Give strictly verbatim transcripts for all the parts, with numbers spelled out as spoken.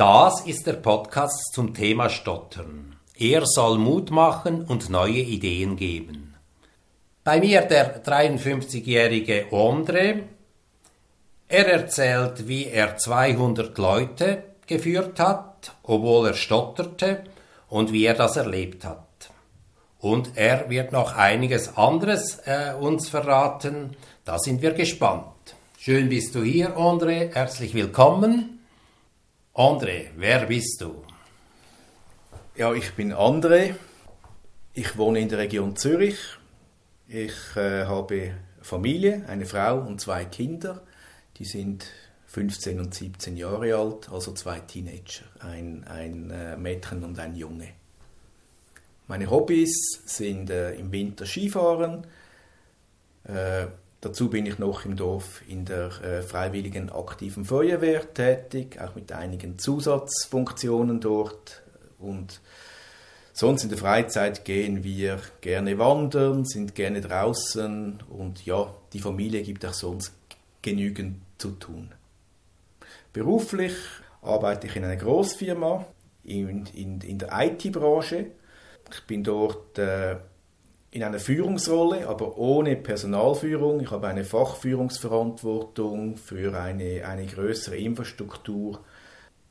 Das ist der Podcast zum Thema Stottern. Er soll Mut machen und neue Ideen geben. Bei mir der dreiundfünfzigjährige André. Er erzählt, wie er zweihundert Leute geführt hat, obwohl er stotterte, und wie er das erlebt hat. Und er wird noch einiges anderes äh, uns verraten. Da sind wir gespannt. Schön bist du hier, André. Herzlich willkommen. André, wer bist du? Ja, ich bin André. Ich wohne in der Region Zürich. Ich äh, habe Familie, eine Frau und zwei Kinder. Die sind fünfzehn und siebzehn Jahre alt, also zwei Teenager, ein, ein äh, Mädchen und ein Junge. Meine Hobbys sind äh, im Winter Skifahren. Äh, Dazu bin ich noch im Dorf in der äh, freiwilligen aktiven Feuerwehr tätig, auch mit einigen Zusatzfunktionen dort. Und sonst in der Freizeit gehen wir gerne wandern, sind gerne draußen und ja, die Familie gibt auch sonst genügend zu tun. Beruflich arbeite ich in einer Großfirma in, in, in der I T-Branche. Ich bin dort äh, in einer Führungsrolle, aber ohne Personalführung. Ich habe eine Fachführungsverantwortung für eine, eine größere Infrastruktur,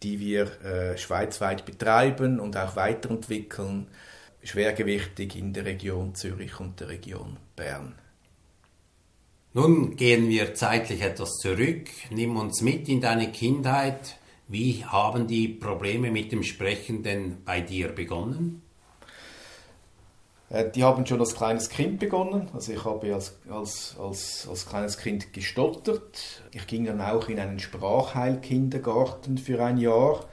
die wir äh, schweizweit betreiben und auch weiterentwickeln, schwergewichtig in der Region Zürich und der Region Bern. Nun gehen wir zeitlich etwas zurück. Nimm uns mit in deine Kindheit. Wie haben die Probleme mit dem Sprechen denn bei dir begonnen? Die haben schon als kleines Kind begonnen. Also ich habe als, als, als, als kleines Kind gestottert. Ich ging dann auch in einen Sprachheilkindergarten für ein Jahr.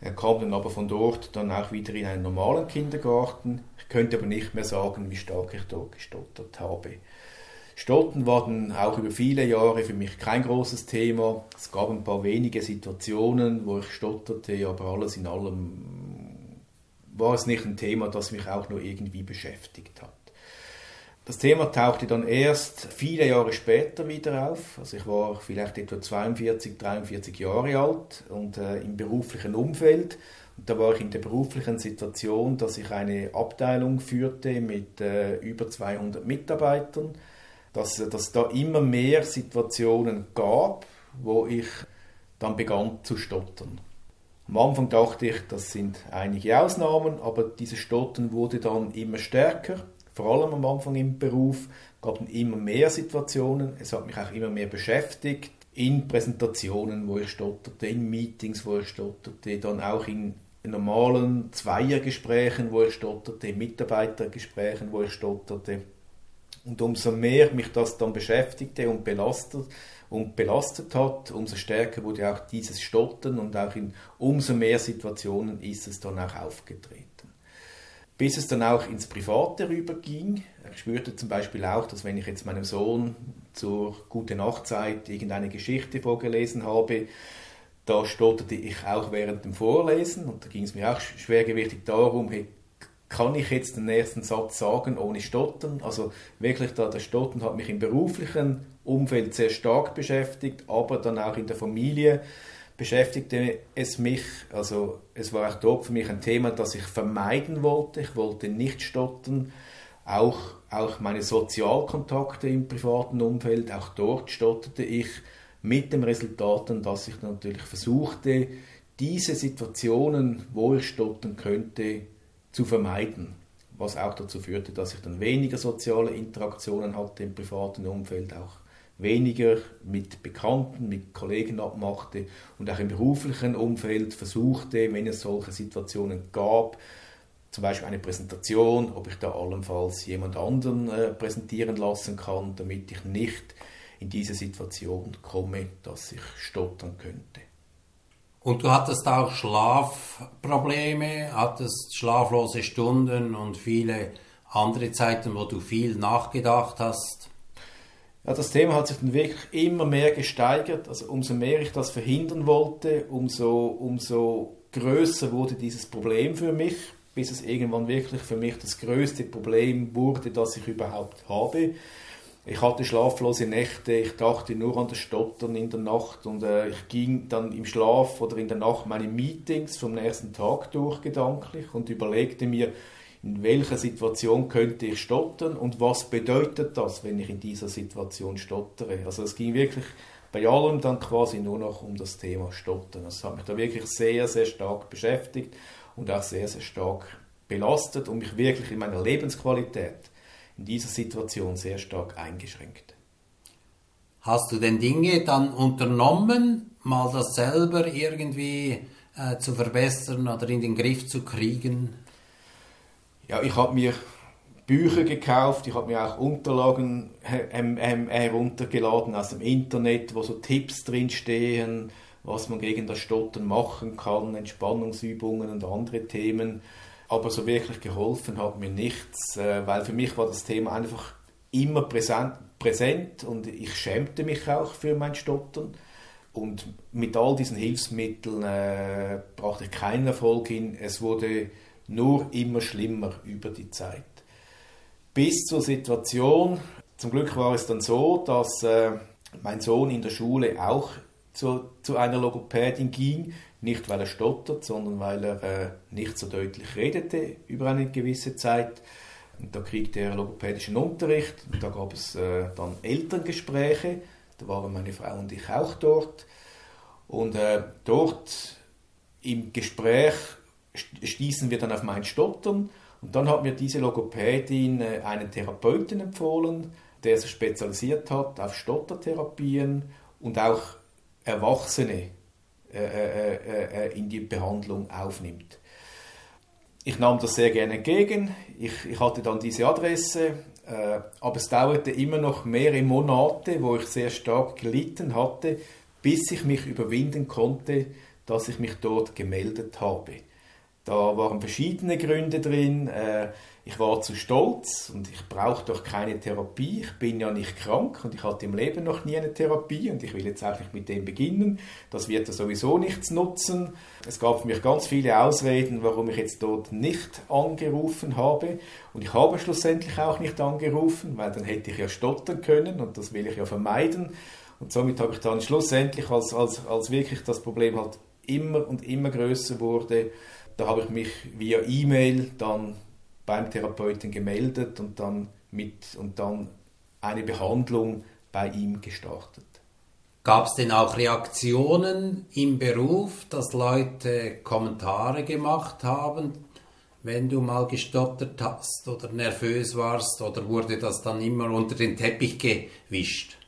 Er kam dann aber von dort dann auch wieder in einen normalen Kindergarten. Ich könnte aber nicht mehr sagen, wie stark ich dort gestottert habe. Stottern war dann auch über viele Jahre für mich kein großes Thema. Es gab ein paar wenige Situationen, wo ich stotterte, aber alles in allem war es nicht ein Thema, das mich auch nur irgendwie beschäftigt hat. Das Thema tauchte dann erst viele Jahre später wieder auf. Also ich war vielleicht etwa zweiundvierzig, dreiundvierzig Jahre alt und äh, im beruflichen Umfeld. Und da war ich in der beruflichen Situation, dass ich eine Abteilung führte mit äh, über zweihundert Mitarbeitern, dass es da immer mehr Situationen gab, wo ich dann begann zu stottern. Am Anfang dachte ich, das sind einige Ausnahmen, aber dieses Stottern wurde dann immer stärker, vor allem am Anfang im Beruf, gab es immer mehr Situationen, es hat mich auch immer mehr beschäftigt, in Präsentationen, wo ich stotterte, in Meetings, wo ich stotterte, dann auch in normalen Zweiergesprächen, wo ich stotterte, in Mitarbeitergesprächen, wo ich stotterte. Und umso mehr mich das dann beschäftigte und belastet, und belastet hat, umso stärker wurde auch dieses Stottern und auch in umso mehr Situationen ist es dann auch aufgetreten. Bis es dann auch ins Private rüberging. Ich spürte zum Beispiel auch, dass wenn ich jetzt meinem Sohn zur Gute-Nacht-Zeit irgendeine Geschichte vorgelesen habe, da stotterte ich auch während dem Vorlesen und da ging es mir auch schwergewichtig darum, hey, kann ich jetzt den ersten Satz sagen ohne Stottern? Also wirklich, da das Stottern hat mich im beruflichen Umfeld sehr stark beschäftigt, aber dann auch in der Familie beschäftigte es mich. Also es war auch dort für mich ein Thema, das ich vermeiden wollte. Ich wollte nicht stottern. Auch, auch meine Sozialkontakte im privaten Umfeld, auch dort stotterte ich mit dem Resultat, dass ich natürlich versuchte, diese Situationen, wo ich stottern könnte, zu vermeiden, was auch dazu führte, dass ich dann weniger soziale Interaktionen hatte im privaten Umfeld, auch weniger mit Bekannten, mit Kollegen abmachte und auch im beruflichen Umfeld versuchte, wenn es solche Situationen gab, zum Beispiel eine Präsentation, ob ich da allenfalls jemand anderen äh, präsentieren lassen kann, damit ich nicht in diese Situation komme, dass ich stottern könnte. Und du hattest auch Schlafprobleme, hattest schlaflose Stunden und viele andere Zeiten, wo du viel nachgedacht hast. Ja, das Thema hat sich dann wirklich immer mehr gesteigert. Also umso mehr ich das verhindern wollte, umso, umso grösser wurde dieses Problem für mich, bis es irgendwann wirklich für mich das grösste Problem wurde, das ich überhaupt habe. Ich hatte schlaflose Nächte, ich dachte nur an das Stottern in der Nacht und äh, ich ging dann im Schlaf oder in der Nacht meine Meetings vom nächsten Tag durch gedanklich und überlegte mir, in welcher Situation könnte ich stottern und was bedeutet das, wenn ich in dieser Situation stottere. Also es ging wirklich bei allem dann quasi nur noch um das Thema Stottern. Das hat mich da wirklich sehr, sehr stark beschäftigt und auch sehr, sehr stark belastet und mich wirklich in meiner Lebensqualität in dieser Situation sehr stark eingeschränkt. Hast du denn Dinge dann unternommen, mal das selber irgendwie äh, zu verbessern oder in den Griff zu kriegen? Ja, ich habe mir Bücher gekauft, ich habe mir auch Unterlagen her- ähm, heruntergeladen aus dem Internet, wo so Tipps drinstehen, was man gegen das Stottern machen kann, Entspannungsübungen und andere Themen. Aber so wirklich geholfen hat mir nichts, weil für mich war das Thema einfach immer präsent, präsent und ich schämte mich auch für mein Stottern. Und mit all diesen Hilfsmitteln äh, brachte ich keinen Erfolg hin. Es wurde nur immer schlimmer über die Zeit. Bis zur Situation, zum Glück war es dann so, dass äh, mein Sohn in der Schule auch zu, zu einer Logopädin ging. Nicht, weil er stottert, sondern weil er äh, nicht so deutlich redete über eine gewisse Zeit. Und da kriegte er logopädischen Unterricht. Und da gab es äh, dann Elterngespräche. Da waren meine Frau und ich auch dort. Und äh, dort im Gespräch stießen wir dann auf mein Stottern. Und dann hat mir diese Logopädin äh, einen Therapeuten empfohlen, der sich spezialisiert hat auf Stottertherapien und auch Erwachsene in die Behandlung aufnimmt. Ich nahm das sehr gerne entgegen, ich, ich hatte dann diese Adresse, äh, aber es dauerte immer noch mehrere Monate, wo ich sehr stark gelitten hatte, bis ich mich überwinden konnte, dass ich mich dort gemeldet habe. Da waren verschiedene Gründe drin, äh, ich war zu stolz und ich brauchte doch keine Therapie, ich bin ja nicht krank und ich hatte im Leben noch nie eine Therapie und ich will jetzt eigentlich mit dem beginnen, das wird ja sowieso nichts nutzen. Es gab für mich ganz viele Ausreden, warum ich jetzt dort nicht angerufen habe und ich habe schlussendlich auch nicht angerufen, weil dann hätte ich ja stottern können und das will ich ja vermeiden und somit habe ich dann schlussendlich, als, als, als wirklich das Problem halt immer und immer größer wurde, da habe ich mich via E-Mail dann beim Therapeuten gemeldet und dann, mit, und dann eine Behandlung bei ihm gestartet. Gab es denn auch Reaktionen im Beruf, dass Leute Kommentare gemacht haben, wenn du mal gestottert hast oder nervös warst, oder wurde das dann immer unter den Teppich gewischt?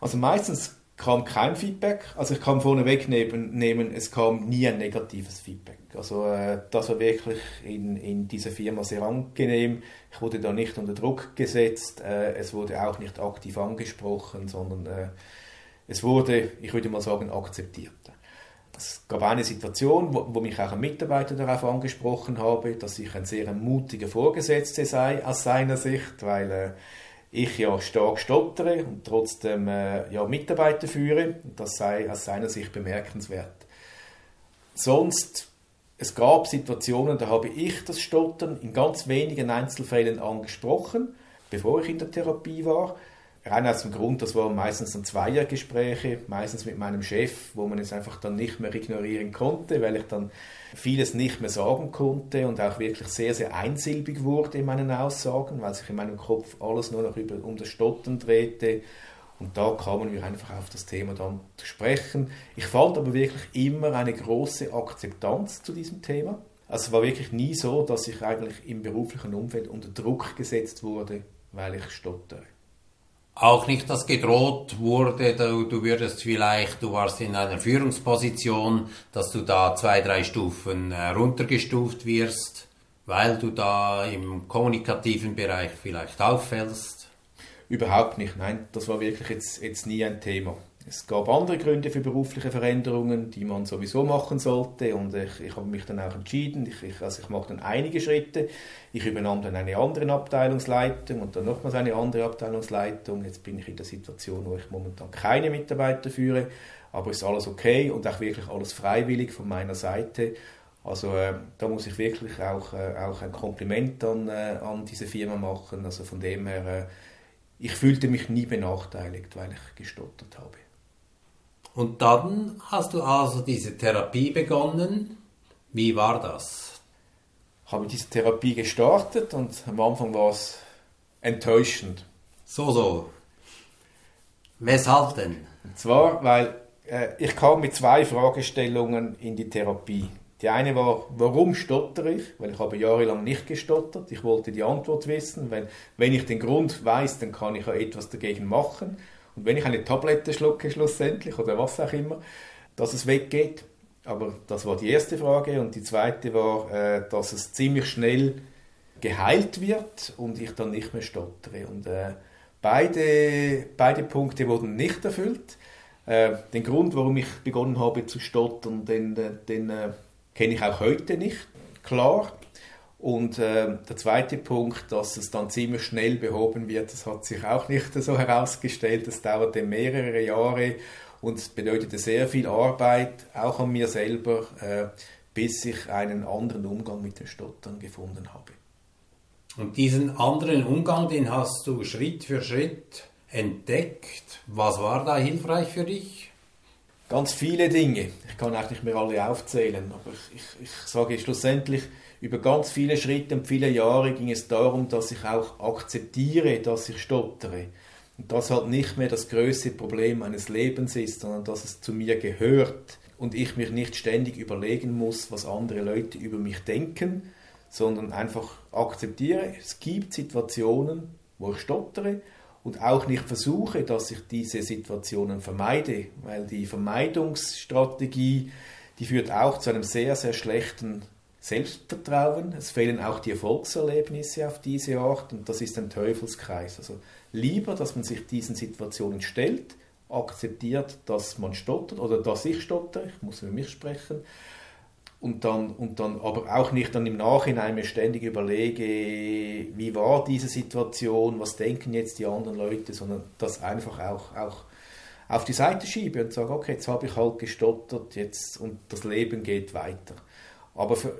Also meistens kam kein Feedback. Also ich kann vorneweg nehmen, es kam nie ein negatives Feedback. Also äh, das war wirklich in, in dieser Firma sehr angenehm. Ich wurde da nicht unter Druck gesetzt. Äh, es wurde auch nicht aktiv angesprochen, sondern äh, es wurde, ich würde mal sagen, akzeptiert. Es gab eine Situation, wo, wo mich auch ein Mitarbeiter darauf angesprochen habe, dass ich ein sehr mutiger Vorgesetzter sei aus seiner Sicht, weil äh, ich ja stark stottere und trotzdem äh, ja, Mitarbeiter führe. Das sei aus seiner Sicht bemerkenswert. Sonst, es gab Situationen, da habe ich das Stottern in ganz wenigen Einzelfällen angesprochen, bevor ich in der Therapie war. Rein aus dem Grund, das waren meistens dann Zweiergespräche, meistens mit meinem Chef, wo man es einfach dann nicht mehr ignorieren konnte, weil ich dann vieles nicht mehr sagen konnte und auch wirklich sehr, sehr einsilbig wurde in meinen Aussagen, weil sich in meinem Kopf alles nur noch über, um das Stottern drehte. Und da kamen wir einfach auf das Thema dann zu sprechen. Ich fand aber wirklich immer eine große Akzeptanz zu diesem Thema. Also es war wirklich nie so, dass ich eigentlich im beruflichen Umfeld unter Druck gesetzt wurde, weil ich stottere. Auch nicht, dass gedroht wurde, du, du würdest vielleicht, du warst in einer Führungsposition, dass du da zwei, drei Stufen runtergestuft wirst, weil du da im kommunikativen Bereich vielleicht auffällst? Überhaupt nicht, nein, das war wirklich jetzt, jetzt nie ein Thema. Es gab andere Gründe für berufliche Veränderungen, die man sowieso machen sollte und ich, ich habe mich dann auch entschieden, ich, ich, also ich mache dann einige Schritte, ich übernahm dann eine andere Abteilungsleitung und dann nochmals eine andere Abteilungsleitung, jetzt bin ich in der Situation, wo ich momentan keine Mitarbeiter führe, aber ist alles okay und auch wirklich alles freiwillig von meiner Seite, also äh, da muss ich wirklich auch, äh, auch ein Kompliment an, äh, an diese Firma machen, also von dem her, äh, ich fühlte mich nie benachteiligt, weil ich gestottert habe. Und dann hast du also diese Therapie begonnen. Wie war das? Ich habe diese Therapie gestartet und am Anfang war es enttäuschend. So, so. Weshalb denn? Und zwar, weil äh, ich kam mit zwei Fragestellungen in die Therapie. Die eine war, warum stottere ich? Weil ich habe jahrelang nicht gestottert. Ich wollte die Antwort wissen, weil wenn ich den Grund weiß, dann kann ich ja etwas dagegen machen. Und wenn ich eine Tablette schlucke schlussendlich oder was auch immer, dass es weggeht. Aber das war die erste Frage. Und die zweite war, äh, dass es ziemlich schnell geheilt wird und ich dann nicht mehr stottere. Und äh, beide, beide Punkte wurden nicht erfüllt. Äh, den Grund, warum ich begonnen habe zu stottern, den, den äh, kenne ich auch heute nicht, klar. Und äh, der zweite Punkt, dass es dann ziemlich schnell behoben wird, das hat sich auch nicht so herausgestellt. Das dauerte mehrere Jahre und bedeutete sehr viel Arbeit, auch an mir selber, äh, bis ich einen anderen Umgang mit dem Stottern gefunden habe. Und diesen anderen Umgang, den hast du Schritt für Schritt entdeckt. Was war da hilfreich für dich? Ganz viele Dinge. Ich kann auch nicht mehr alle aufzählen, aber ich, ich, ich sage schlussendlich, über ganz viele Schritte und viele Jahre ging es darum, dass ich auch akzeptiere, dass ich stottere. Und dass halt nicht mehr das größte Problem meines Lebens ist, sondern dass es zu mir gehört und ich mich nicht ständig überlegen muss, was andere Leute über mich denken, sondern einfach akzeptiere, es gibt Situationen, wo ich stottere und auch nicht versuche, dass ich diese Situationen vermeide, weil die Vermeidungsstrategie, die führt auch zu einem sehr, sehr schlechten Selbstvertrauen. Es fehlen auch die Erfolgserlebnisse auf diese Art und das ist ein Teufelskreis. Also lieber, dass man sich diesen Situationen stellt, akzeptiert, dass man stottert oder dass ich stottere, ich muss über mich sprechen, Und dann, und dann aber auch nicht dann im Nachhinein mir ständig überlege, wie war diese Situation, was denken jetzt die anderen Leute, sondern das einfach auch, auch auf die Seite schiebe und sage, okay, jetzt habe ich halt gestottert jetzt und das Leben geht weiter. Aber für,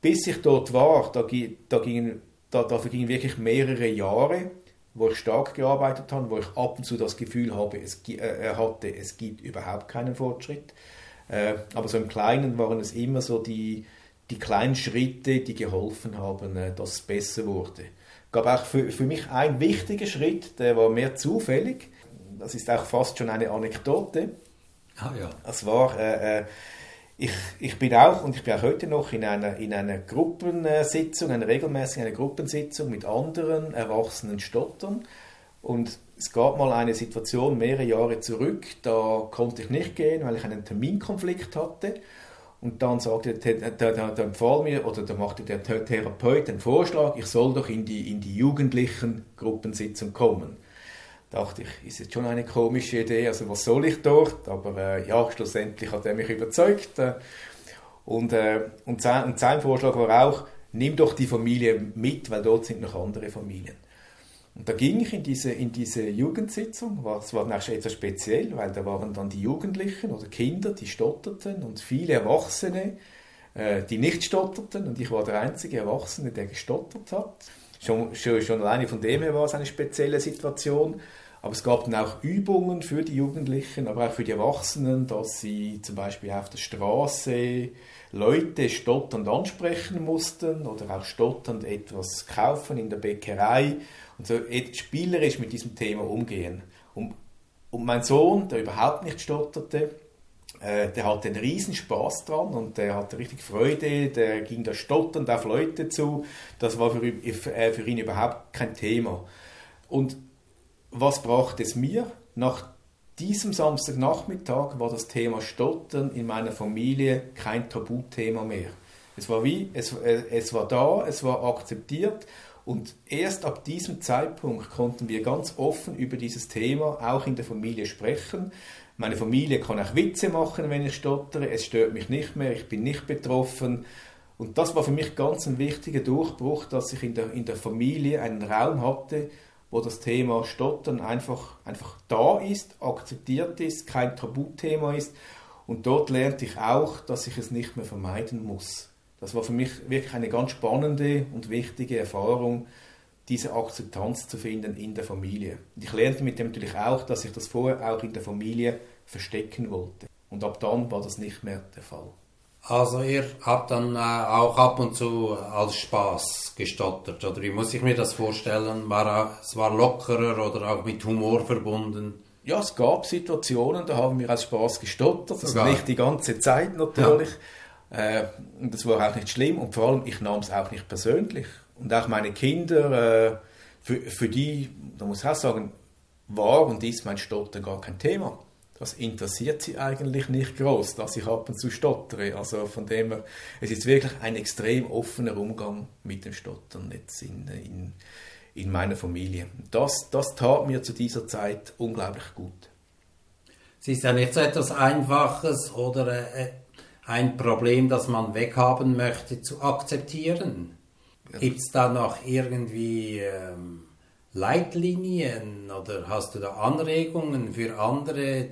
bis ich dort war, da, da ging, da, dafür gingen wirklich mehrere Jahre, wo ich stark gearbeitet habe, wo ich ab und zu das Gefühl habe, es, äh, hatte, es gibt überhaupt keinen Fortschritt. Aber so im Kleinen waren es immer so die, die kleinen Schritte, die geholfen haben, dass es besser wurde. Es gab auch für, für mich einen wichtigen Schritt, der war mehr zufällig. Das ist auch fast schon eine Anekdote. Ah, ja. Das war, äh, ich, ich bin auch, und ich bin auch heute noch, in einer, in einer Gruppensitzung, einer regelmäßigen einer Gruppensitzung mit anderen erwachsenen Stottern. Und es gab mal eine Situation mehrere Jahre zurück, da konnte ich nicht gehen, weil ich einen Terminkonflikt hatte. Und dann sagte der, der, der, der empfahl mir, oder da machte der Therapeut den Vorschlag, ich soll doch in die, in die jugendlichen Gruppensitzung kommen. Da dachte ich, ist jetzt schon eine komische Idee, also was soll ich dort? Aber äh, ja, schlussendlich hat er mich überzeugt. Äh, und, äh, und, sein, und sein Vorschlag war auch, nimm doch die Familie mit, weil dort sind noch andere Familien. Und da ging ich in diese, in diese Jugendsitzung, es war auch etwas speziell, weil da waren dann die Jugendlichen oder Kinder, die stotterten und viele Erwachsene, äh, die nicht stotterten und ich war der einzige Erwachsene, der gestottert hat. Schon, schon, schon alleine von dem her war es eine spezielle Situation, aber es gab dann auch Übungen für die Jugendlichen, aber auch für die Erwachsenen, dass sie zum Beispiel auf der Straße Leute stotternd ansprechen mussten oder auch stotternd etwas kaufen in der Bäckerei. Und so spielerisch mit diesem Thema umgehen. Und, und mein Sohn, der überhaupt nicht stotterte, äh, der hatte einen riesen Spaß dran und der hatte richtig Freude, der ging da stotternd auf Leute zu. Das war für, äh, für ihn überhaupt kein Thema. Und was brachte es mir? Nach diesem Samstagnachmittag war das Thema Stottern in meiner Familie kein Tabuthema mehr. Es war wie, es, äh, es war da, es war akzeptiert. Und erst ab diesem Zeitpunkt konnten wir ganz offen über dieses Thema auch in der Familie sprechen. Meine Familie kann auch Witze machen, wenn ich stottere. Es stört mich nicht mehr, ich bin nicht betroffen. Und das war für mich ganz ein wichtiger Durchbruch, dass ich in der, in der Familie einen Raum hatte, wo das Thema Stottern einfach, einfach da ist, akzeptiert ist, kein Tabuthema ist. Und dort lernte ich auch, dass ich es nicht mehr vermeiden muss. Das war für mich wirklich eine ganz spannende und wichtige Erfahrung, diese Akzeptanz zu finden in der Familie. Und ich lernte mit dem natürlich auch, dass ich das vorher auch in der Familie verstecken wollte. Und ab dann war das nicht mehr der Fall. Also ihr habt dann auch ab und zu als Spaß gestottert, oder wie muss ich mir das vorstellen? War, es war lockerer oder auch mit Humor verbunden? Ja, es gab Situationen, da haben wir als Spaß gestottert, also nicht die ganze Zeit natürlich. Ja. Äh, und das war auch nicht schlimm und vor allem, ich nahm es auch nicht persönlich. Und auch meine Kinder, äh, für, für die, da muss ich auch sagen, war und ist mein Stottern gar kein Thema. Das interessiert sie eigentlich nicht groß, dass ich ab und zu stottere. Also von dem her, es ist wirklich ein extrem offener Umgang mit dem Stottern jetzt in, in, in meiner Familie. Das, das tat mir zu dieser Zeit unglaublich gut. Es ist ja nicht so etwas Einfaches oder ein Problem, das man weghaben möchte, zu akzeptieren. Gibt es da noch irgendwie... Ähm Leitlinien oder hast du da Anregungen für andere,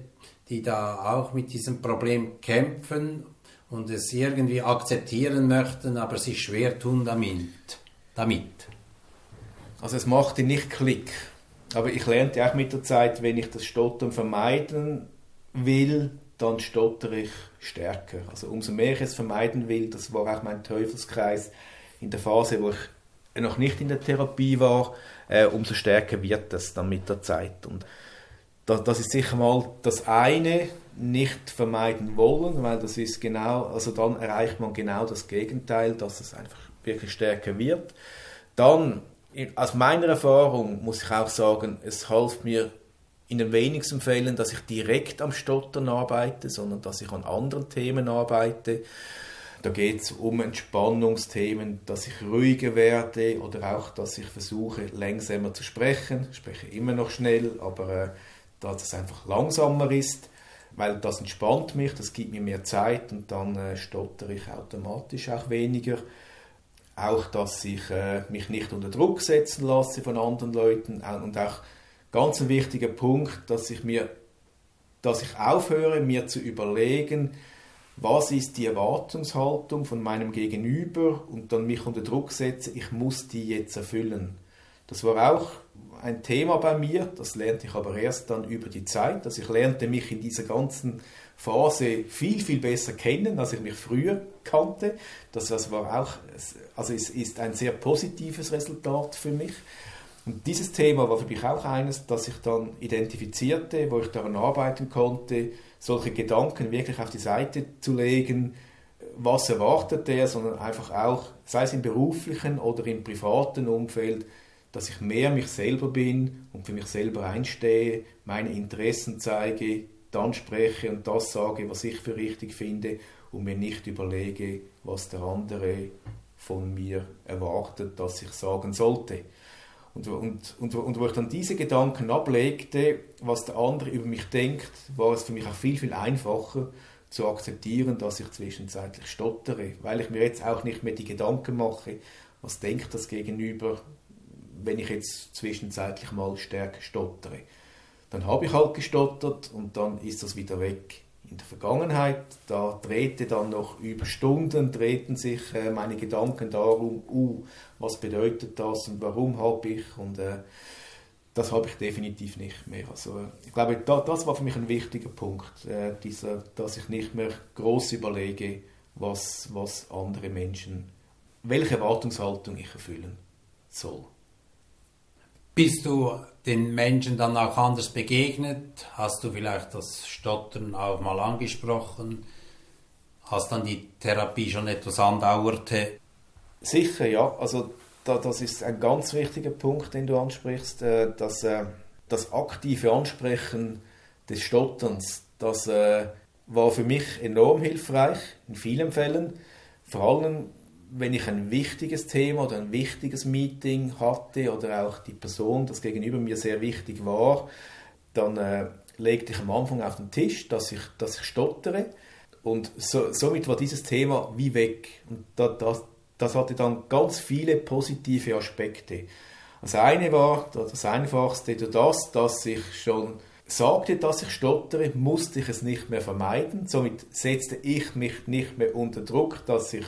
die da auch mit diesem Problem kämpfen und es irgendwie akzeptieren möchten, aber sich schwer tun damit? damit? Also es machte nicht Klick, aber ich lernte auch mit der Zeit, wenn ich das Stottern vermeiden will, dann stottere ich stärker. Also umso mehr ich es vermeiden will, das war auch mein Teufelskreis in der Phase, wo ich noch nicht in der Therapie war, äh, umso stärker wird das dann mit der Zeit. Und da, das ist sicher mal das eine, nicht vermeiden wollen, weil das ist genau, also dann erreicht man genau das Gegenteil, dass es einfach wirklich stärker wird. Dann, aus meiner Erfahrung muss ich auch sagen, es half mir in den wenigsten Fällen, dass ich direkt am Stottern arbeite, sondern dass ich an anderen Themen arbeite. Da geht es um Entspannungsthemen, dass ich ruhiger werde oder auch, dass ich versuche, langsamer zu sprechen. Ich spreche immer noch schnell, aber äh, dass es einfach langsamer ist, weil das entspannt mich, das gibt mir mehr Zeit und dann äh, stottere ich automatisch auch weniger. Auch, dass ich äh, mich nicht unter Druck setzen lasse von anderen Leuten und auch ganz ein wichtiger Punkt, dass ich, mir, dass ich aufhöre, mir zu überlegen, was ist die Erwartungshaltung von meinem Gegenüber und dann mich unter Druck setze, ich muss die jetzt erfüllen. Das war auch ein Thema bei mir, das lernte ich aber erst dann über die Zeit. Also ich lernte mich in dieser ganzen Phase viel, viel besser kennen, als ich mich früher kannte. Das, das war auch, also es ist ein sehr positives Resultat für mich. Und dieses Thema war für mich auch eines, das ich dann identifizierte, wo ich daran arbeiten konnte, solche Gedanken wirklich auf die Seite zu legen, was erwartet der, sondern einfach auch, sei es im beruflichen oder im privaten Umfeld, dass ich mehr mich selber bin und für mich selber einstehe, meine Interessen zeige, dann spreche und das sage, was ich für richtig finde und mir nicht überlege, was der andere von mir erwartet, dass ich sagen sollte. Und, und, und, und wo ich dann diese Gedanken ablegte, was der andere über mich denkt, war es für mich auch viel, viel einfacher zu akzeptieren, dass ich zwischenzeitlich stottere, weil ich mir jetzt auch nicht mehr die Gedanken mache, was denkt das Gegenüber, wenn ich jetzt zwischenzeitlich mal stärker stottere. Dann habe ich halt gestottert und dann ist das wieder weg. In der Vergangenheit, da drehte dann noch über Stunden, drehten sich äh, meine Gedanken darum, uh, was bedeutet das und warum habe ich, und äh, das habe ich definitiv nicht mehr. Also äh, ich glaube, da, das war für mich ein wichtiger Punkt, äh, dieser, dass ich nicht mehr gross überlege, was, was andere Menschen, welche Erwartungshaltung ich erfüllen soll. Bist du den Menschen dann auch anders begegnet? Hast du vielleicht das Stottern auch mal angesprochen? Als dann die Therapie schon etwas andauerte? Sicher, ja. Also da, das ist ein ganz wichtiger Punkt, den du ansprichst. Äh, dass, äh, das aktive Ansprechen des Stotterns, das äh, war für mich enorm hilfreich, in vielen Fällen. Vor allem, wenn ich ein wichtiges Thema oder ein wichtiges Meeting hatte oder auch die Person, das gegenüber mir sehr wichtig war, dann äh, legte ich am Anfang auf den Tisch, dass ich, dass ich stottere, und so, somit war dieses Thema wie weg. Und da, das, das hatte dann ganz viele positive Aspekte. Das eine war, das Einfachste, das, dass ich schon sagte, dass ich stottere, musste ich es nicht mehr vermeiden. Somit setzte ich mich nicht mehr unter Druck, dass ich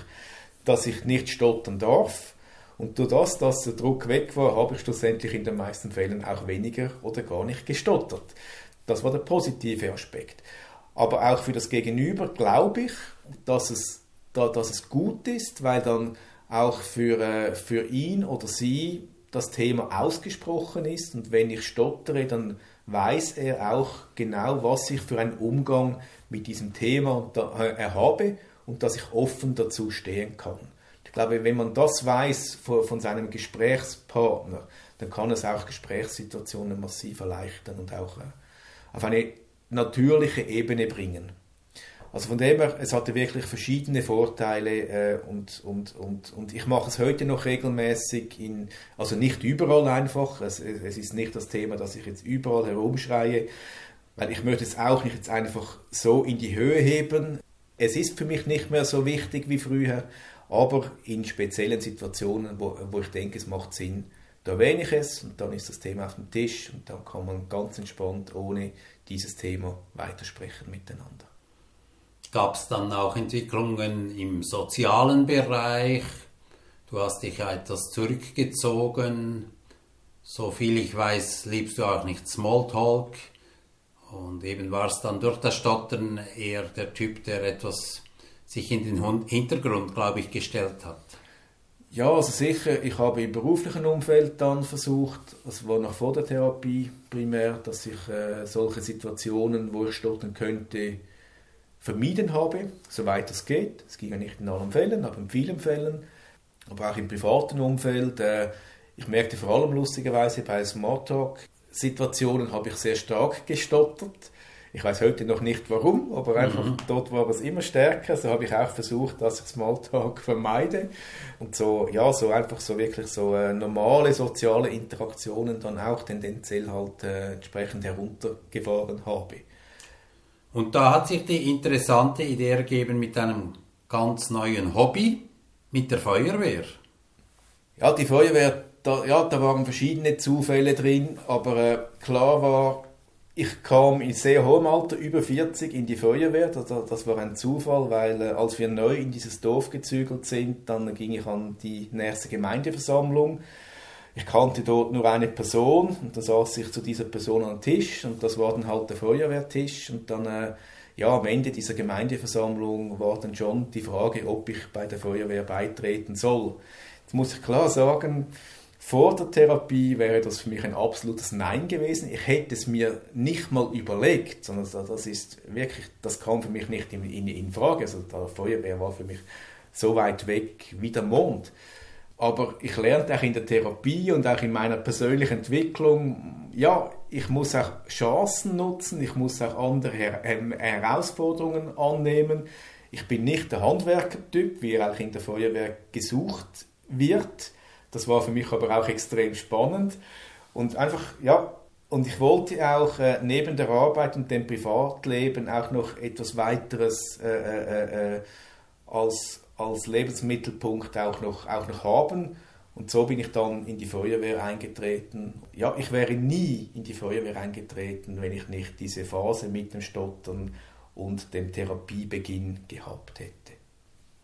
dass ich nicht stottern darf. Und durch das, dass der Druck weg war, habe ich schlussendlich in den meisten Fällen auch weniger oder gar nicht gestottert. Das war der positive Aspekt. Aber auch für das Gegenüber glaube ich, dass es, dass es gut ist, weil dann auch für, für ihn oder sie das Thema ausgesprochen ist. Und wenn ich stottere, dann weiß er auch genau, was ich für einen Umgang mit diesem Thema habe und dass ich offen dazu stehen kann. Ich glaube, wenn man das weiß von seinem Gesprächspartner, dann kann es auch Gesprächssituationen massiv erleichtern und auch auf eine natürliche Ebene bringen. Also von dem her, es hatte wirklich verschiedene Vorteile äh, und, und, und, und ich mache es heute noch regelmäßig, in, also nicht überall einfach, es, es ist nicht das Thema, dass ich jetzt überall herumschreie, weil ich möchte es auch nicht jetzt einfach so in die Höhe heben. Es ist für mich nicht mehr so wichtig wie früher, aber in speziellen Situationen, wo, wo ich denke, es macht Sinn, da erwähne ich es und dann ist das Thema auf dem Tisch und dann kann man ganz entspannt ohne dieses Thema weitersprechen miteinander. Gab es dann auch Entwicklungen im sozialen Bereich? Du hast dich etwas zurückgezogen. Soviel ich weiß, liebst du auch nicht Smalltalk. Und eben warst dann durch das Stottern eher der Typ, der etwas sich in den Hintergrund, glaube ich, gestellt hat. Ja, also sicher. Ich habe im beruflichen Umfeld dann versucht, das war noch vor der Therapie primär, dass ich äh, solche Situationen, wo ich stottern könnte, vermieden habe, soweit es geht. Es ging ja nicht in allen Fällen, aber in vielen Fällen, aber auch im privaten Umfeld. Ich merkte vor allem lustigerweise bei Smalltalk-Situationen habe ich sehr stark gestottert. Ich weiß heute noch nicht warum, aber einfach mhm. dort war es immer stärker. So habe ich auch versucht, dass ich Smalltalk vermeide und so ja so einfach so wirklich so äh, normale soziale Interaktionen dann auch tendenziell halt äh, entsprechend heruntergefahren habe. Und da hat sich die interessante Idee ergeben mit einem ganz neuen Hobby, mit der Feuerwehr. Ja, die Feuerwehr, da, ja, da waren verschiedene Zufälle drin, aber äh, klar war, ich kam in sehr hohem Alter, über vierzig, in die Feuerwehr. Das, das war ein Zufall, weil äh, als wir neu in dieses Dorf gezügelt sind, dann ging ich an die nächste Gemeindeversammlung. Ich kannte dort nur eine Person und dann saß ich zu dieser Person an den Tisch und das war dann halt der Feuerwehrtisch und dann äh, ja, am Ende dieser Gemeindeversammlung war dann schon die Frage, ob ich bei der Feuerwehr beitreten soll. Jetzt muss ich klar sagen, vor der Therapie wäre das für mich ein absolutes Nein gewesen. Ich hätte es mir nicht mal überlegt, sondern das ist wirklich, das kam für mich nicht in, in, in Frage. Also die Feuerwehr war für mich so weit weg wie der Mond. Aber ich lernte auch in der Therapie und auch in meiner persönlichen Entwicklung, ja, ich muss auch Chancen nutzen, ich muss auch andere Her- ähm, Herausforderungen annehmen. Ich bin nicht der Handwerkertyp, wie er auch in der Feuerwehr gesucht wird. Das war für mich aber auch extrem spannend. Und einfach, ja, und ich wollte auch äh, neben der Arbeit und dem Privatleben auch noch etwas weiteres äh, äh, als als Lebensmittelpunkt auch noch, auch noch haben. Und so bin ich dann in die Feuerwehr eingetreten. Ja, ich wäre nie in die Feuerwehr eingetreten, wenn ich nicht diese Phase mit dem Stottern und dem Therapiebeginn gehabt hätte.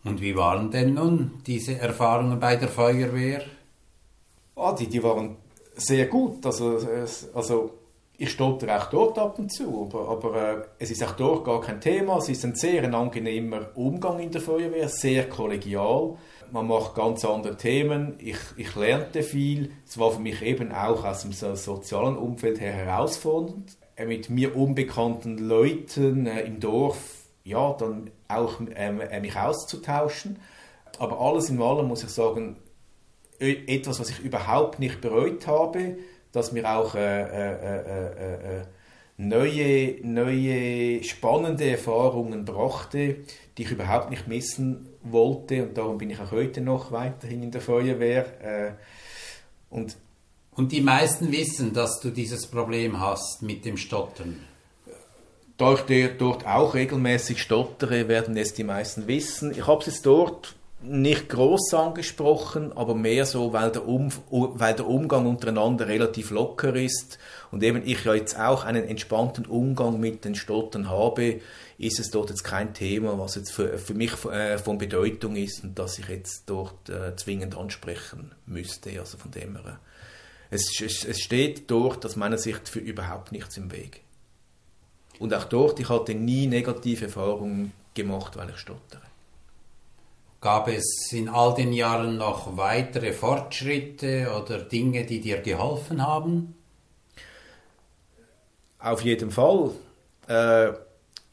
Und wie waren denn nun diese Erfahrungen bei der Feuerwehr? Ah, die, die waren sehr gut. Also, also ich stottere auch dort ab und zu, aber, aber äh, es ist auch dort gar kein Thema. Es ist ein sehr ein angenehmer Umgang in der Feuerwehr, sehr kollegial. Man macht ganz andere Themen. Ich, ich lernte viel. Es war für mich eben auch aus dem sozialen Umfeld her herausfordernd. Mit mir unbekannten Leuten äh, im Dorf ja, dann auch äh, mich auszutauschen. Aber alles in allem muss ich sagen, etwas, was ich überhaupt nicht bereut habe, dass mir auch äh, äh, äh, äh, neue, neue, spannende Erfahrungen brachte, die ich überhaupt nicht missen wollte. Und darum bin ich auch heute noch weiterhin in der Feuerwehr. Äh, und, und die meisten wissen, dass du dieses Problem hast mit dem Stottern? Da ich dort auch regelmäßig stottere, werden es die meisten wissen. Ich habe es jetzt dort nicht gross angesprochen, aber mehr so, weil der, um, weil der Umgang untereinander relativ locker ist und eben ich ja jetzt auch einen entspannten Umgang mit den Stottern habe, ist es dort jetzt kein Thema, was jetzt für, für mich äh, von Bedeutung ist und dass ich jetzt dort äh, zwingend ansprechen müsste. Also von dem her. Es, es, es steht dort aus meiner Sicht für überhaupt nichts im Weg. Und auch dort, ich hatte nie negative Erfahrungen gemacht, weil ich stottere. Gab es in all den Jahren noch weitere Fortschritte oder Dinge, die dir geholfen haben? Auf jeden Fall. Äh,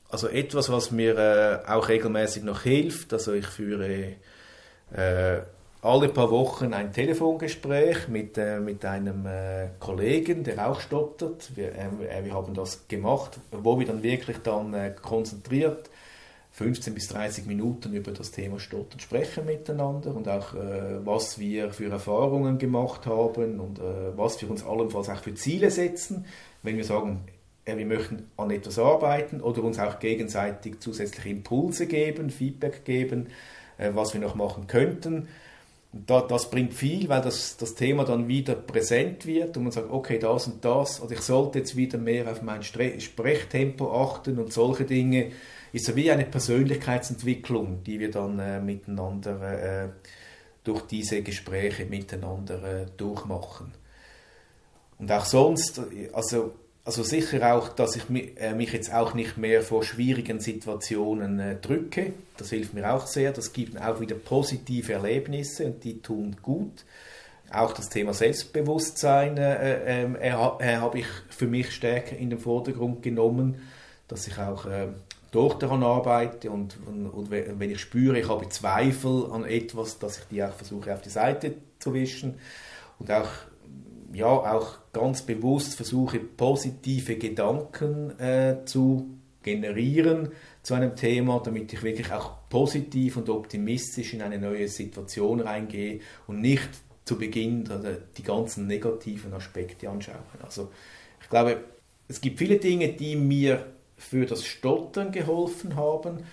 also etwas, was mir äh, auch regelmäßig noch hilft. Also ich führe äh, alle paar Wochen ein Telefongespräch mit, äh, mit einem äh, Kollegen, der auch stottert. Wir, äh, wir haben das gemacht, wo wir dann wirklich dann äh, konzentriert fünfzehn bis dreißig Minuten über das Thema Stottern sprechen miteinander und auch äh, was wir für Erfahrungen gemacht haben und äh, was wir uns allenfalls auch für Ziele setzen, wenn wir sagen, äh, wir möchten an etwas arbeiten oder uns auch gegenseitig zusätzliche Impulse geben, Feedback geben, äh, was wir noch machen könnten. Da, das bringt viel, weil das, das Thema dann wieder präsent wird und man sagt, okay, das und das, also ich sollte jetzt wieder mehr auf mein Stre- Sprechtempo achten und solche Dinge. Ist so wie eine Persönlichkeitsentwicklung, die wir dann äh, miteinander äh, durch diese Gespräche miteinander äh, durchmachen. Und auch sonst, also, also sicher auch, dass ich mich, äh, mich jetzt auch nicht mehr vor schwierigen Situationen äh, drücke. Das hilft mir auch sehr. Das gibt auch wieder positive Erlebnisse und die tun gut. Auch das Thema Selbstbewusstsein äh, äh, äh, äh, habe ich für mich stärker in den Vordergrund genommen, dass ich auch äh, dort daran arbeite und, und, und wenn ich spüre, ich habe Zweifel an etwas, dass ich die auch versuche auf die Seite zu wischen und auch, ja, auch ganz bewusst versuche, positive Gedanken äh, zu generieren zu einem Thema, damit ich wirklich auch positiv und optimistisch in eine neue Situation reingehe und nicht zu Beginn die ganzen negativen Aspekte anschaue. Also ich glaube, es gibt viele Dinge, die mir für das Stottern geholfen haben,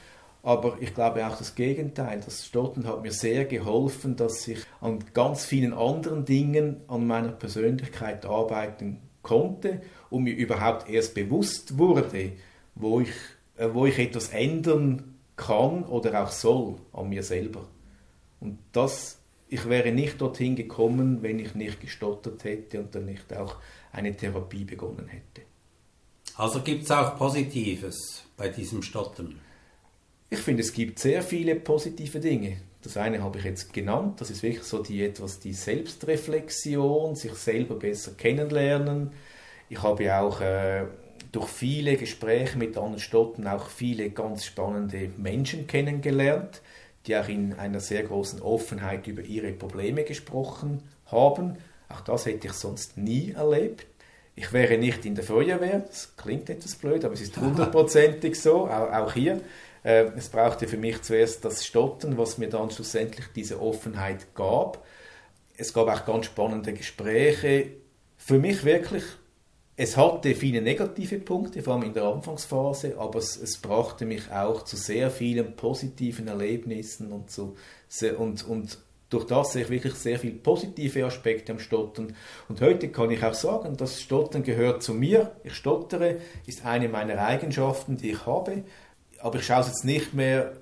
aber ich glaube auch das Gegenteil. Das Stottern hat mir sehr geholfen, dass ich an ganz vielen anderen Dingen an meiner Persönlichkeit arbeiten konnte und mir überhaupt erst bewusst wurde, wo ich, äh, wo ich etwas ändern kann oder auch soll an mir selber. Und das, ich wäre nicht dorthin gekommen, wenn ich nicht gestottert hätte und dann nicht auch eine Therapie begonnen hätte. Also gibt es auch Positives bei diesem Stottern? Ich finde, es gibt sehr viele positive Dinge. Das eine habe ich jetzt genannt, das ist wirklich so die, etwas die Selbstreflexion, sich selber besser kennenlernen. Ich habe auch äh, durch viele Gespräche mit anderen Stottern auch viele ganz spannende Menschen kennengelernt, die auch in einer sehr großen Offenheit über ihre Probleme gesprochen haben. Auch das hätte ich sonst nie erlebt. Ich wäre nicht in der Feuerwehr, das klingt etwas blöd, aber es ist hundertprozentig so, auch hier. Es brauchte für mich zuerst das Stottern, was mir dann schlussendlich diese Offenheit gab. Es gab auch ganz spannende Gespräche. Für mich wirklich, es hatte viele negative Punkte, vor allem in der Anfangsphase, aber es, es brachte mich auch zu sehr vielen positiven Erlebnissen und zu sehr, und, und durch das sehe ich wirklich sehr viele positive Aspekte am Stottern. Und heute kann ich auch sagen, das Stottern gehört zu mir. Ich stottere, ist eine meiner Eigenschaften, die ich habe. Aber ich schaue es jetzt nicht mehr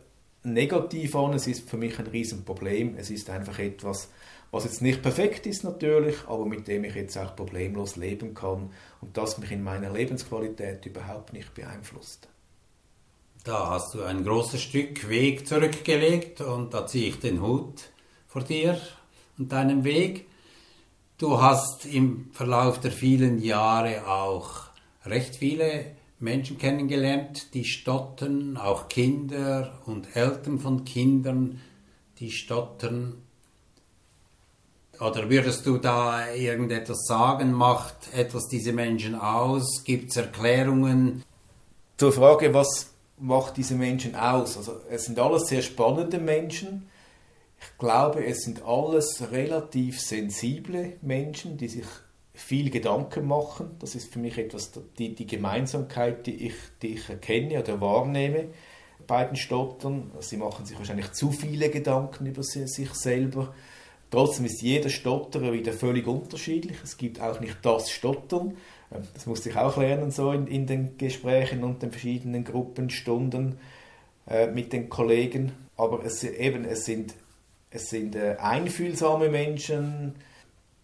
negativ an. Es ist für mich ein Riesenproblem. Es ist einfach etwas, was jetzt nicht perfekt ist natürlich, aber mit dem ich jetzt auch problemlos leben kann. Und das mich in meiner Lebensqualität überhaupt nicht beeinflusst. Da hast du ein großes Stück Weg zurückgelegt und da ziehe ich den Hut vor dir und deinem Weg. Du hast im Verlauf der vielen Jahre auch recht viele Menschen kennengelernt, die stottern, auch Kinder und Eltern von Kindern, die stottern. Oder würdest du da irgendetwas sagen? Macht etwas diese Menschen aus? Gibt es Erklärungen? Zur Frage, was macht diese Menschen aus? Also, es sind alles sehr spannende Menschen. Ich glaube, es sind alles relativ sensible Menschen, die sich viel Gedanken machen. Das ist für mich etwas, die, die Gemeinsamkeit, die ich, die ich erkenne oder wahrnehme. beiden Stottern. Sie machen sich wahrscheinlich zu viele Gedanken über sich selber. Trotzdem ist jeder Stotterer wieder völlig unterschiedlich. Es gibt auch nicht das Stottern. Das musste ich auch lernen so in, in den Gesprächen und den verschiedenen Gruppenstunden äh, mit den Kollegen. Aber es, eben, es sind, es sind äh, einfühlsame Menschen.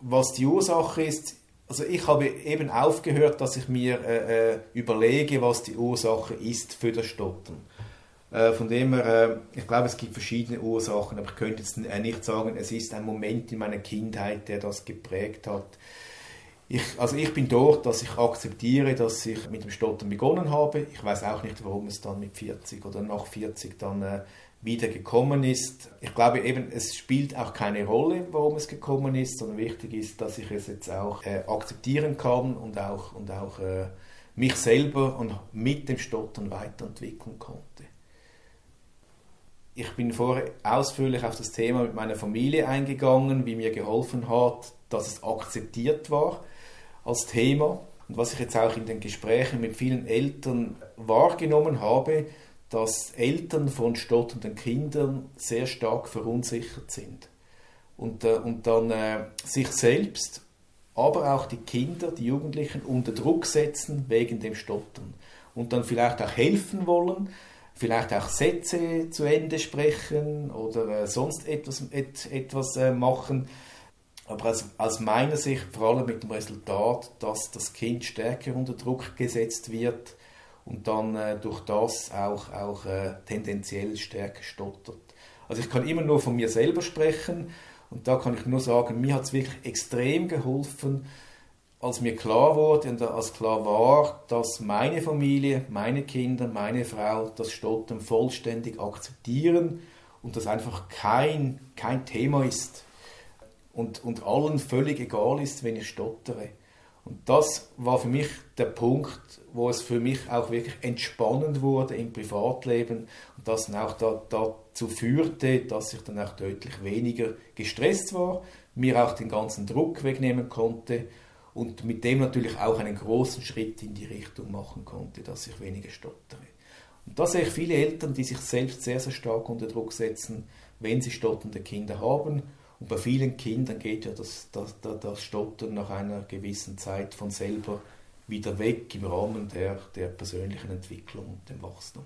Was die Ursache ist, also ich habe eben aufgehört, dass ich mir äh, überlege, was die Ursache ist für das Stottern. Von dem her, ich glaube, es gibt verschiedene Ursachen, aber ich könnte jetzt nicht sagen, es ist ein Moment in meiner Kindheit, der das geprägt hat. Ich, also ich bin dort, dass ich akzeptiere, dass ich mit dem Stottern begonnen habe. Ich weiß auch nicht, warum es dann mit vierzig oder nach vierzig dann äh, wieder gekommen ist. Ich glaube eben, es spielt auch keine Rolle, warum es gekommen ist, sondern wichtig ist, dass ich es jetzt auch äh, akzeptieren kann und auch, und auch äh, mich selber und mit dem Stottern weiterentwickeln konnte. Ich bin vorher ausführlich auf das Thema mit meiner Familie eingegangen, wie mir geholfen hat, dass es akzeptiert war als Thema. Und was ich jetzt auch in den Gesprächen mit vielen Eltern wahrgenommen habe, dass Eltern von stotternden Kindern sehr stark verunsichert sind. Und, äh, und dann äh, sich selbst, aber auch die Kinder, die Jugendlichen unter Druck setzen wegen dem Stottern. Und dann vielleicht auch helfen wollen, vielleicht auch Sätze zu Ende sprechen oder äh, sonst etwas, et, etwas äh, machen. Aber aus, aus meiner Sicht vor allem mit dem Resultat, dass das Kind stärker unter Druck gesetzt wird und dann äh, durch das auch, auch äh, tendenziell stärker stottert. Also ich kann immer nur von mir selber sprechen und da kann ich nur sagen, mir hat es wirklich extrem geholfen, als mir klar wurde und als klar war, dass meine Familie, meine Kinder, meine Frau das Stottern vollständig akzeptieren und das einfach kein, kein Thema ist und, und allen völlig egal ist, wenn ich stottere. Und das war für mich der Punkt, wo es für mich auch wirklich entspannend wurde im Privatleben und das dann auch da, dazu führte, dass ich dann auch deutlich weniger gestresst war, mir auch den ganzen Druck wegnehmen konnte und mit dem natürlich auch einen großen Schritt in die Richtung machen konnte, dass ich weniger stottere. Und da sehe ich viele Eltern, die sich selbst sehr, sehr stark unter Druck setzen, wenn sie stotternde Kinder haben. Und bei vielen Kindern geht ja das, das, das Stottern nach einer gewissen Zeit von selber wieder weg im Rahmen der, der persönlichen Entwicklung und dem Wachstum.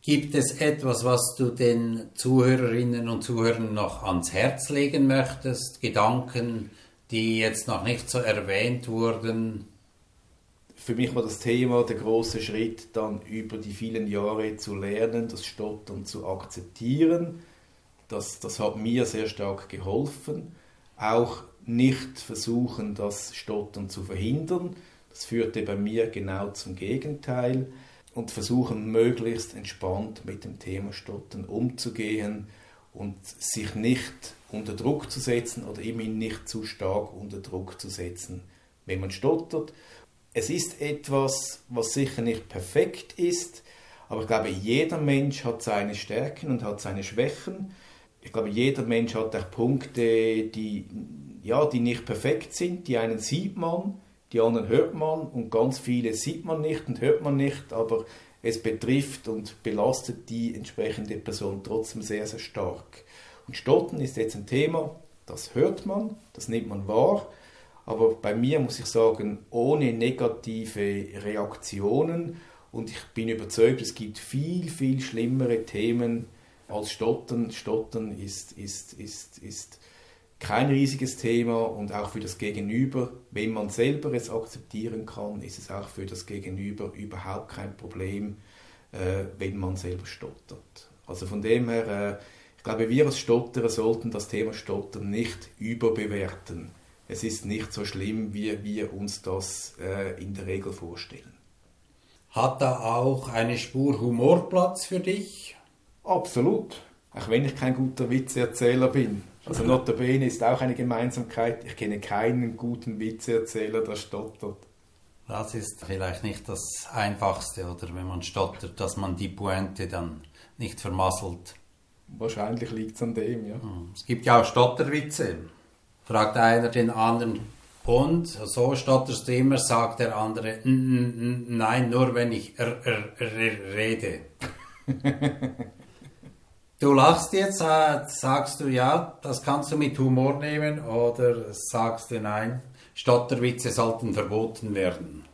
Gibt es etwas, was du den Zuhörerinnen und Zuhörern noch ans Herz legen möchtest? Gedanken, die jetzt noch nicht so erwähnt wurden? Für mich war das Thema der große Schritt, dann über die vielen Jahre zu lernen, das Stottern zu akzeptieren. Das, das hat mir sehr stark geholfen. Auch nicht versuchen, das Stottern zu verhindern. Das führte bei mir genau zum Gegenteil. Und versuchen, möglichst entspannt mit dem Thema Stottern umzugehen und sich nicht unter Druck zu setzen oder immerhin nicht zu stark unter Druck zu setzen, wenn man stottert. Es ist etwas, was sicher nicht perfekt ist, aber ich glaube, jeder Mensch hat seine Stärken und hat seine Schwächen. Ich glaube, jeder Mensch hat auch Punkte, die, ja, die nicht perfekt sind. Die einen sieht man, die anderen hört man und ganz viele sieht man nicht und hört man nicht, aber es betrifft und belastet die entsprechende Person trotzdem sehr, sehr stark. Und Stottern ist jetzt ein Thema, das hört man, das nimmt man wahr, aber bei mir muss ich sagen, ohne negative Reaktionen und ich bin überzeugt, es gibt viel, viel schlimmere Themen als Stottern. Stottern ist, ist, ist, ist kein riesiges Thema und auch für das Gegenüber, wenn man selber es akzeptieren kann, ist es auch für das Gegenüber überhaupt kein Problem, äh, wenn man selber stottert. Also von dem her... Äh, Ich glaube, wir als Stotterer sollten das Thema Stottern nicht überbewerten. Es ist nicht so schlimm, wie wir uns das äh, in der Regel vorstellen. Hat da auch eine Spur Humor Platz für dich? Absolut, auch wenn ich kein guter Witzeerzähler bin. Also notabene ist auch eine Gemeinsamkeit, ich kenne keinen guten Witzeerzähler, der stottert. Das ist vielleicht nicht das Einfachste, oder wenn man stottert, dass man die Pointe dann nicht vermasselt. Wahrscheinlich liegt es an dem, ja. Es gibt ja auch Stotterwitze. Fragt einer den anderen, und so stotterst du immer, sagt der andere, nein, nur wenn ich r- r- r- rede. Du lachst jetzt, sagst du ja, das kannst du mit Humor nehmen, oder sagst du nein, Stotterwitze sollten verboten werden?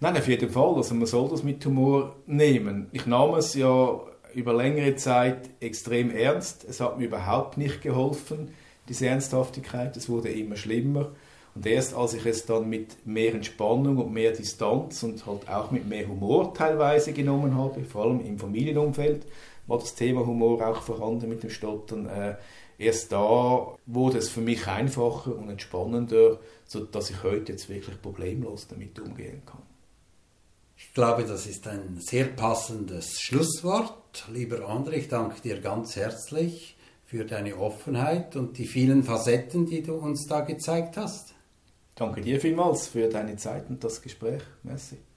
Nein, auf jeden Fall. Also man soll das mit Humor nehmen. Ich nahm es ja über längere Zeit extrem ernst. Es hat mir überhaupt nicht geholfen, diese Ernsthaftigkeit. Es wurde immer schlimmer. Und erst als ich es dann mit mehr Entspannung und mehr Distanz und halt auch mit mehr Humor teilweise genommen habe, vor allem im Familienumfeld, war das Thema Humor auch vorhanden mit dem Stottern. Äh, erst da wurde es für mich einfacher und entspannender, sodass ich heute jetzt wirklich problemlos damit umgehen kann. Ich glaube, das ist ein sehr passendes Schlusswort. Lieber André, ich danke dir ganz herzlich für deine Offenheit und die vielen Facetten, die du uns da gezeigt hast. Danke dir vielmals für deine Zeit und das Gespräch. Merci.